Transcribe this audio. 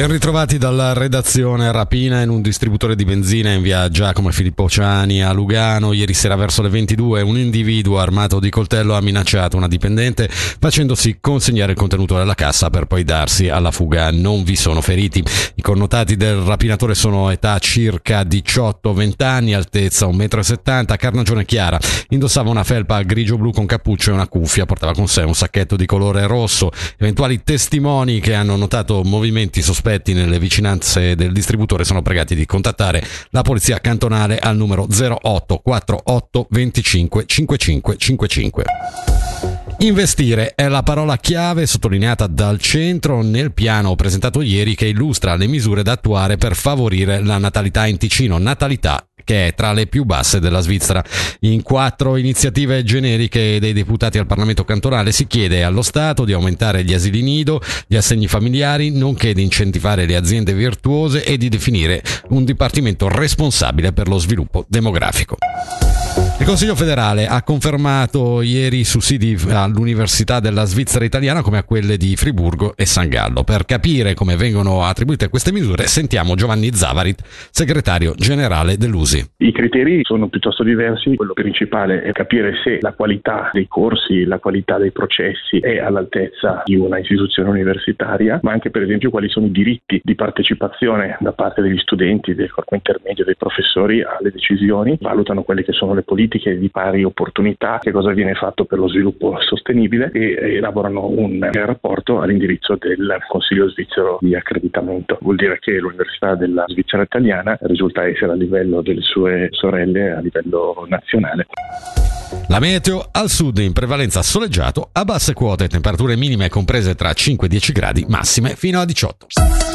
Ben ritrovati dalla redazione. Rapina in un distributore di benzina in via Giacomo Filippo Ciani a Lugano. Ieri sera verso le 22 un individuo armato di coltello ha minacciato una dipendente facendosi consegnare il contenuto della cassa per poi darsi alla fuga. Non vi sono feriti. I connotati del rapinatore sono età circa 18-20 anni, altezza 1,70 m, carnagione chiara. Indossava una felpa grigio-blu con cappuccio e una cuffia, portava con sé un sacchetto di colore rosso. Eventuali testimoni che hanno notato movimenti sospetti nelle vicinanze del distributore sono pregati di contattare la polizia cantonale al numero 0848 25 55 55. Investire è la parola chiave sottolineata dal centro nel piano presentato ieri, che illustra le misure da attuare per favorire la natalità in Ticino, natalità che è tra le più basse della Svizzera. In 4 iniziative generiche dei deputati al Parlamento cantonale si chiede allo Stato di aumentare gli asili nido, gli assegni familiari, nonché di incentivare le aziende virtuose e di definire un dipartimento responsabile per lo sviluppo demografico. Il Consiglio federale ha confermato ieri sussidi all'Università della Svizzera Italiana come a quelle di Friburgo e San Gallo. Per capire come vengono attribuite queste misure sentiamo Giovanni Zavarit, segretario generale dell'USI. I criteri sono piuttosto diversi. Quello principale è capire se la qualità dei corsi, la qualità dei processi è all'altezza di una istituzione universitaria, ma anche per esempio quali sono i diritti di partecipazione da parte degli studenti, del corpo intermedio, dei professori alle decisioni. Valutano quelle che sono le politiche di pari opportunità, che cosa viene fatto per lo sviluppo sostenibile, e elaborano un rapporto all'indirizzo del Consiglio svizzero di accreditamento. Vuol dire che l'Università della Svizzera Italiana risulta essere a livello delle sue sorelle a livello nazionale. La meteo: al sud in prevalenza soleggiato, a basse quote, temperature minime comprese tra 5 e 10 gradi, massime fino a 18.